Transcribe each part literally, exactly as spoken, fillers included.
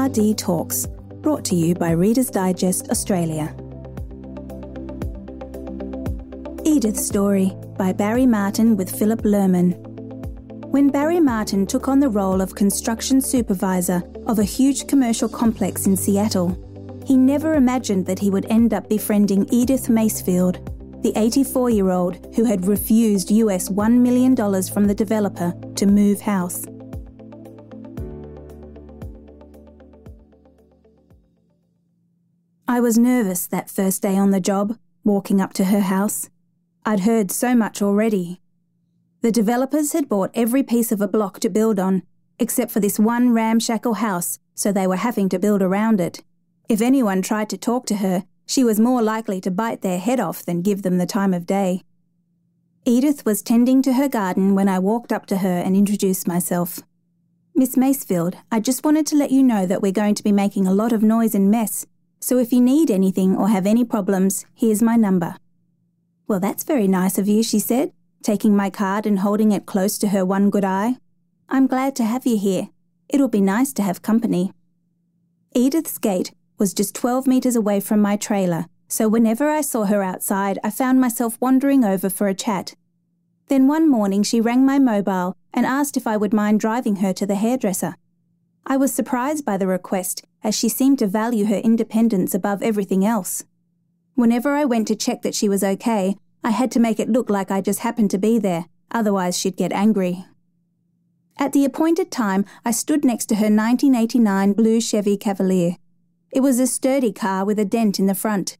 R D Talks, brought to you by Reader's Digest Australia. Edith's Story by Barry Martin with Philip Lerman. When Barry Martin took on the role of construction supervisor of a huge commercial complex in Seattle, he never imagined that he would end up befriending Edith Macefield, the eighty-four-year-old who had refused U S one million dollars from the developer to move house. I was nervous that first day on the job, walking up to her house. I'd heard so much already. The developers had bought every piece of a block to build on, except for this one ramshackle house, so they were having to build around it. If anyone tried to talk to her, she was more likely to bite their head off than give them the time of day. Edith was tending to her garden when I walked up to her and introduced myself. "Miss Macefield, I just wanted to let you know that we're going to be making a lot of noise and mess, so if you need anything or have any problems, here's my number." "Well, that's very nice of you," she said, taking my card and holding it close to her one good eye. "I'm glad to have you here. It'll be nice to have company." Edith's gate was just twelve metres away from my trailer, so whenever I saw her outside, I found myself wandering over for a chat. Then one morning she rang my mobile and asked if I would mind driving her to the hairdresser. I was surprised by the request, as she seemed to value her independence above everything else. Whenever I went to check that she was okay, I had to make it look like I just happened to be there, otherwise she'd get angry. At the appointed time, I stood next to her nineteen eighty-nine blue Chevy Cavalier. It was a sturdy car with a dent in the front.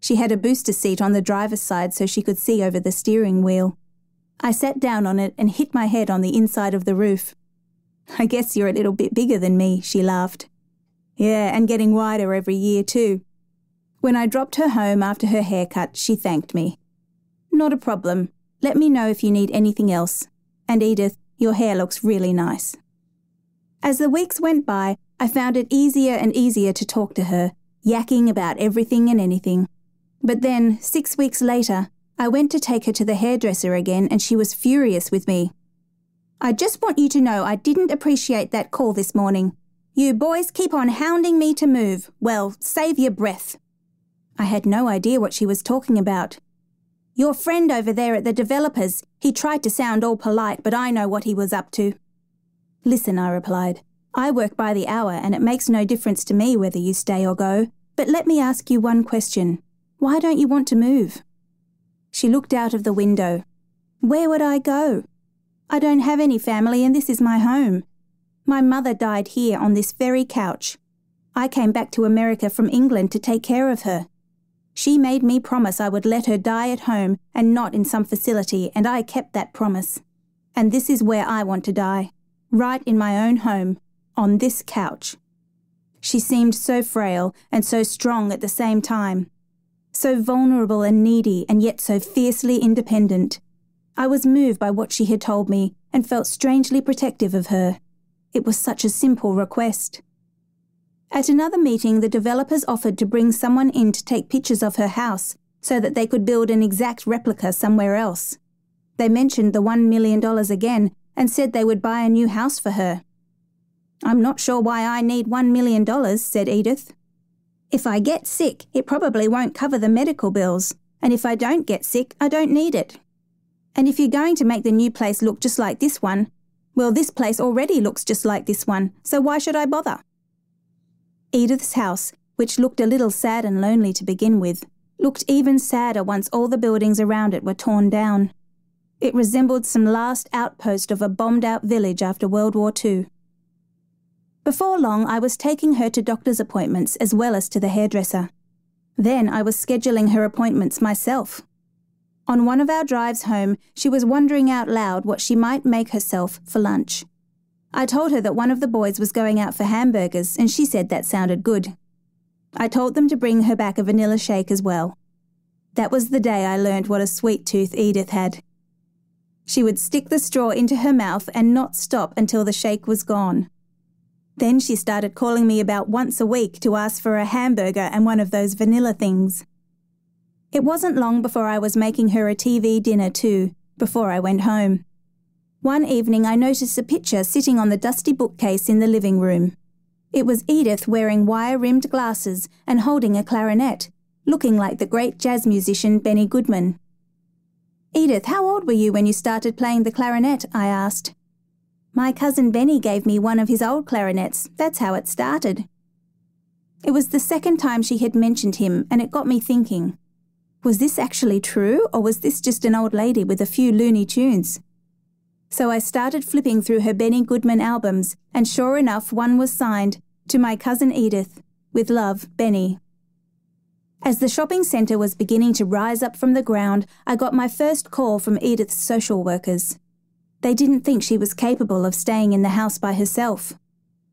She had a booster seat on the driver's side so she could see over the steering wheel. I sat down on it and hit my head on the inside of the roof. "I guess you're a little bit bigger than me," she laughed. "Yeah, and getting wider every year too." When I dropped her home after her haircut, she thanked me. "Not a problem. Let me know if you need anything else. And Edith, your hair looks really nice." As the weeks went by, I found it easier and easier to talk to her, yakking about everything and anything. But then, six weeks later, I went to take her to the hairdresser again and she was furious with me. "I just want you to know I didn't appreciate that call this morning. You boys keep on hounding me to move. Well, save your breath." I had no idea what she was talking about. "Your friend over there at the developers, he tried to sound all polite, but I know what he was up to." "Listen," I replied, "I work by the hour and it makes no difference to me whether you stay or go, but let me ask you one question. Why don't you want to move?" She looked out of the window. "Where would I go? I don't have any family and this is my home. My mother died here on this very couch. I came back to America from England to take care of her. She made me promise I would let her die at home and not in some facility, and I kept that promise. And this is where I want to die, right in my own home, on this couch." She seemed so frail and so strong at the same time, so vulnerable and needy and yet so fiercely independent. I was moved by what she had told me and felt strangely protective of her. It was such a simple request. At another meeting, the developers offered to bring someone in to take pictures of her house so that they could build an exact replica somewhere else. They mentioned the one million dollars again and said they would buy a new house for her. "I'm not sure why I need one million dollars, said Edith. "If I get sick, it probably won't cover the medical bills, and if I don't get sick, I don't need it. And if you're going to make the new place look just like this one, well, this place already looks just like this one, so why should I bother?" Edith's house, which looked a little sad and lonely to begin with, looked even sadder once all the buildings around it were torn down. It resembled some last outpost of a bombed-out village after World War Two. Before long, I was taking her to doctor's appointments as well as to the hairdresser. Then I was scheduling her appointments myself. On one of our drives home, she was wondering out loud what she might make herself for lunch. I told her that one of the boys was going out for hamburgers, and she said that sounded good. I told them to bring her back a vanilla shake as well. That was the day I learned what a sweet tooth Edith had. She would stick the straw into her mouth and not stop until the shake was gone. Then she started calling me about once a week to ask for a hamburger and one of those vanilla things. It wasn't long before I was making her a T V dinner too, before I went home. One evening I noticed a picture sitting on the dusty bookcase in the living room. It was Edith wearing wire-rimmed glasses and holding a clarinet, looking like the great jazz musician Benny Goodman. "Edith, how old were you when you started playing the clarinet?" I asked. "My cousin Benny gave me one of his old clarinets. That's how it started." It was the second time she had mentioned him, and it got me thinking. Was this actually true, or was this just an old lady with a few Looney Tunes? So I started flipping through her Benny Goodman albums, and sure enough, one was signed, "To my cousin Edith, with love, Benny." As the shopping centre was beginning to rise up from the ground, I got my first call from Edith's social workers. They didn't think she was capable of staying in the house by herself.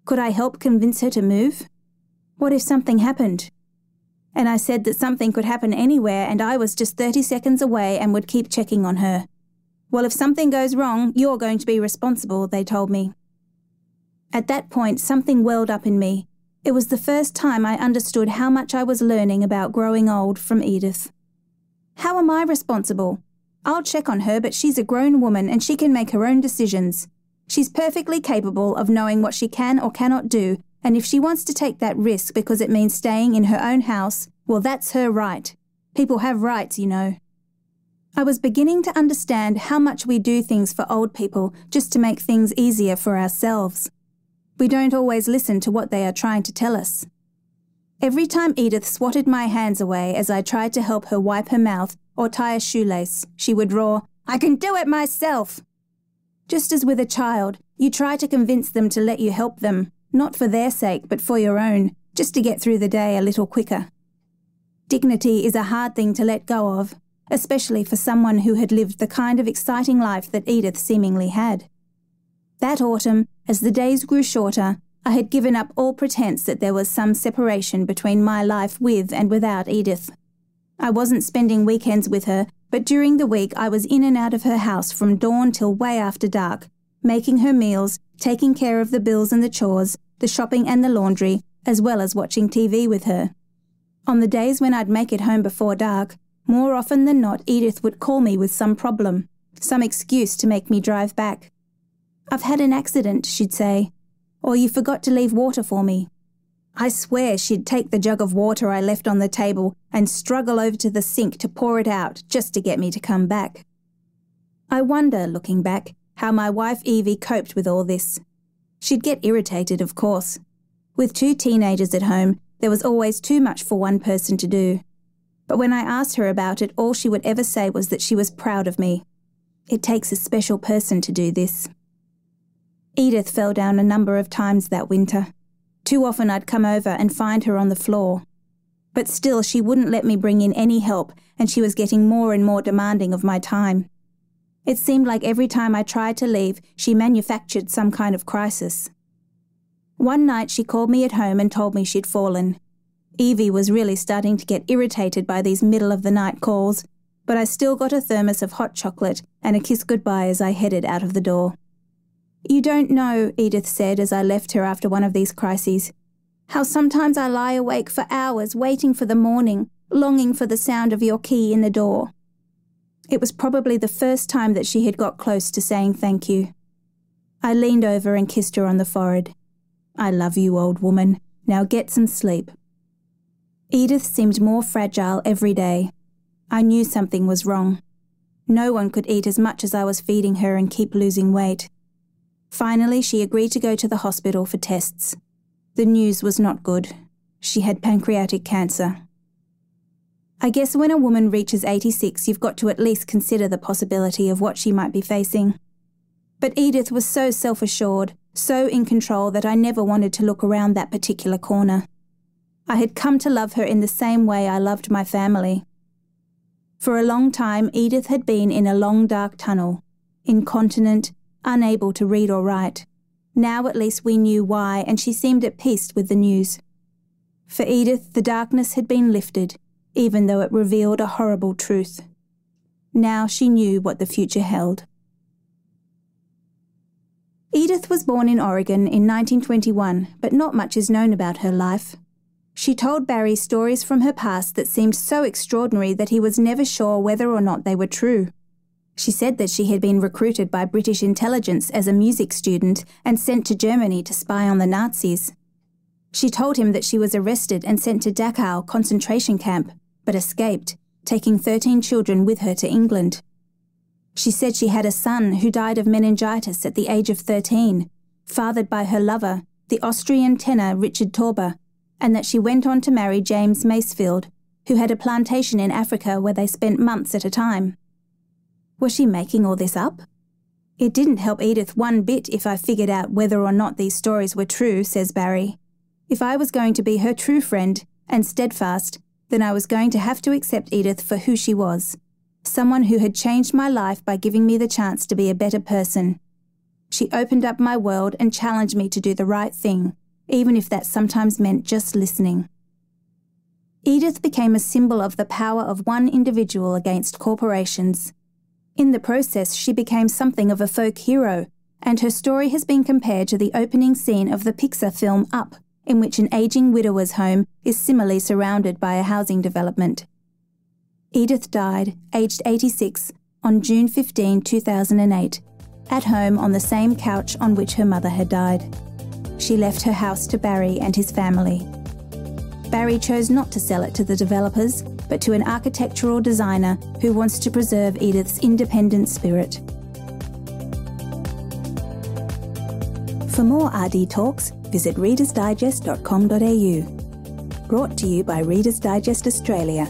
Could I help convince her to move? What if something happened? And I said that something could happen anywhere and I was just thirty seconds away and would keep checking on her. "Well, if something goes wrong, you're going to be responsible," they told me. At that point, something welled up in me. It was the first time I understood how much I was learning about growing old from Edith. How am I responsible? I'll check on her, but she's a grown woman and she can make her own decisions. She's perfectly capable of knowing what she can or cannot do, and if she wants to take that risk because it means staying in her own house, well, that's her right. People have rights, you know. I was beginning to understand how much we do things for old people just to make things easier for ourselves. We don't always listen to what they are trying to tell us. Every time Edith swatted my hands away as I tried to help her wipe her mouth or tie a shoelace, she would roar, "I can do it myself!" Just as with a child, you try to convince them to let you help them, not for their sake but for your own, just to get through the day a little quicker. Dignity is a hard thing to let go of, especially for someone who had lived the kind of exciting life that Edith seemingly had. That autumn, as the days grew shorter, I had given up all pretense that there was some separation between my life with and without Edith. I wasn't spending weekends with her, but during the week I was in and out of her house from dawn till way after dark, making her meals, taking care of the bills and the chores, the shopping and the laundry, as well as watching T V with her. On the days when I'd make it home before dark, more often than not Edith would call me with some problem, some excuse to make me drive back. "I've had an accident," she'd say, or "you forgot to leave water for me." I swear she'd take the jug of water I left on the table and struggle over to the sink to pour it out just to get me to come back. I wonder, looking back, how my wife Evie coped with all this. She'd get irritated, of course. With two teenagers at home, there was always too much for one person to do. But when I asked her about it, all she would ever say was that she was proud of me. It takes a special person to do this. Edith fell down a number of times that winter. Too often I'd come over and find her on the floor. But still, she wouldn't let me bring in any help, and she was getting more and more demanding of my time. It seemed like every time I tried to leave, she manufactured some kind of crisis. One night she called me at home and told me she'd fallen. Evie was really starting to get irritated by these middle-of-the-night calls, but I still got a thermos of hot chocolate and a kiss goodbye as I headed out of the door. "You don't know," Edith said as I left her after one of these crises, "how sometimes I lie awake for hours waiting for the morning, longing for the sound of your key in the door." It was probably the first time that she had got close to saying thank you. I leaned over and kissed her on the forehead. "I love you, old woman. Now get some sleep." Edith seemed more fragile every day. I knew something was wrong. No one could eat as much as I was feeding her and keep losing weight. Finally, she agreed to go to the hospital for tests. The news was not good. She had pancreatic cancer. I guess when a woman reaches eighty-six, you've got to at least consider the possibility of what she might be facing. But Edith was so self-assured, so in control that I never wanted to look around that particular corner. I had come to love her in the same way I loved my family. For a long time, Edith had been in a long dark tunnel, incontinent, unable to read or write. Now at least we knew why, and she seemed at peace with the news. For Edith, the darkness had been lifted, even though it revealed a horrible truth. Now she knew what the future held. Edith was born in Oregon in nineteen twenty-one, but not much is known about her life. She told Barry stories from her past that seemed so extraordinary that he was never sure whether or not they were true. She said that she had been recruited by British intelligence as a music student and sent to Germany to spy on the Nazis. She told him that she was arrested and sent to Dachau concentration camp, but escaped, taking thirteen children with her to England. She said she had a son who died of meningitis at the age of thirteen, fathered by her lover, the Austrian tenor Richard Tauber, and that she went on to marry James Macefield, who had a plantation in Africa where they spent months at a time. Was she making all this up? It didn't help Edith one bit if I figured out whether or not these stories were true, says Barry. If I was going to be her true friend, and steadfast, then I was going to have to accept Edith for who she was, someone who had changed my life by giving me the chance to be a better person. She opened up my world and challenged me to do the right thing, even if that sometimes meant just listening. Edith became a symbol of the power of one individual against corporations. In the process, she became something of a folk hero, and her story has been compared to the opening scene of the Pixar film Up, in which an aging widower's home is similarly surrounded by a housing development. Edith died, aged eighty-six, on June fifteenth, two thousand eight, at home on the same couch on which her mother had died. She left her house to Barry and his family. Barry chose not to sell it to the developers, but to an architectural designer who wants to preserve Edith's independent spirit. For more R D Talks, visit readers digest dot com dot a u. Brought to you by Reader's Digest Australia,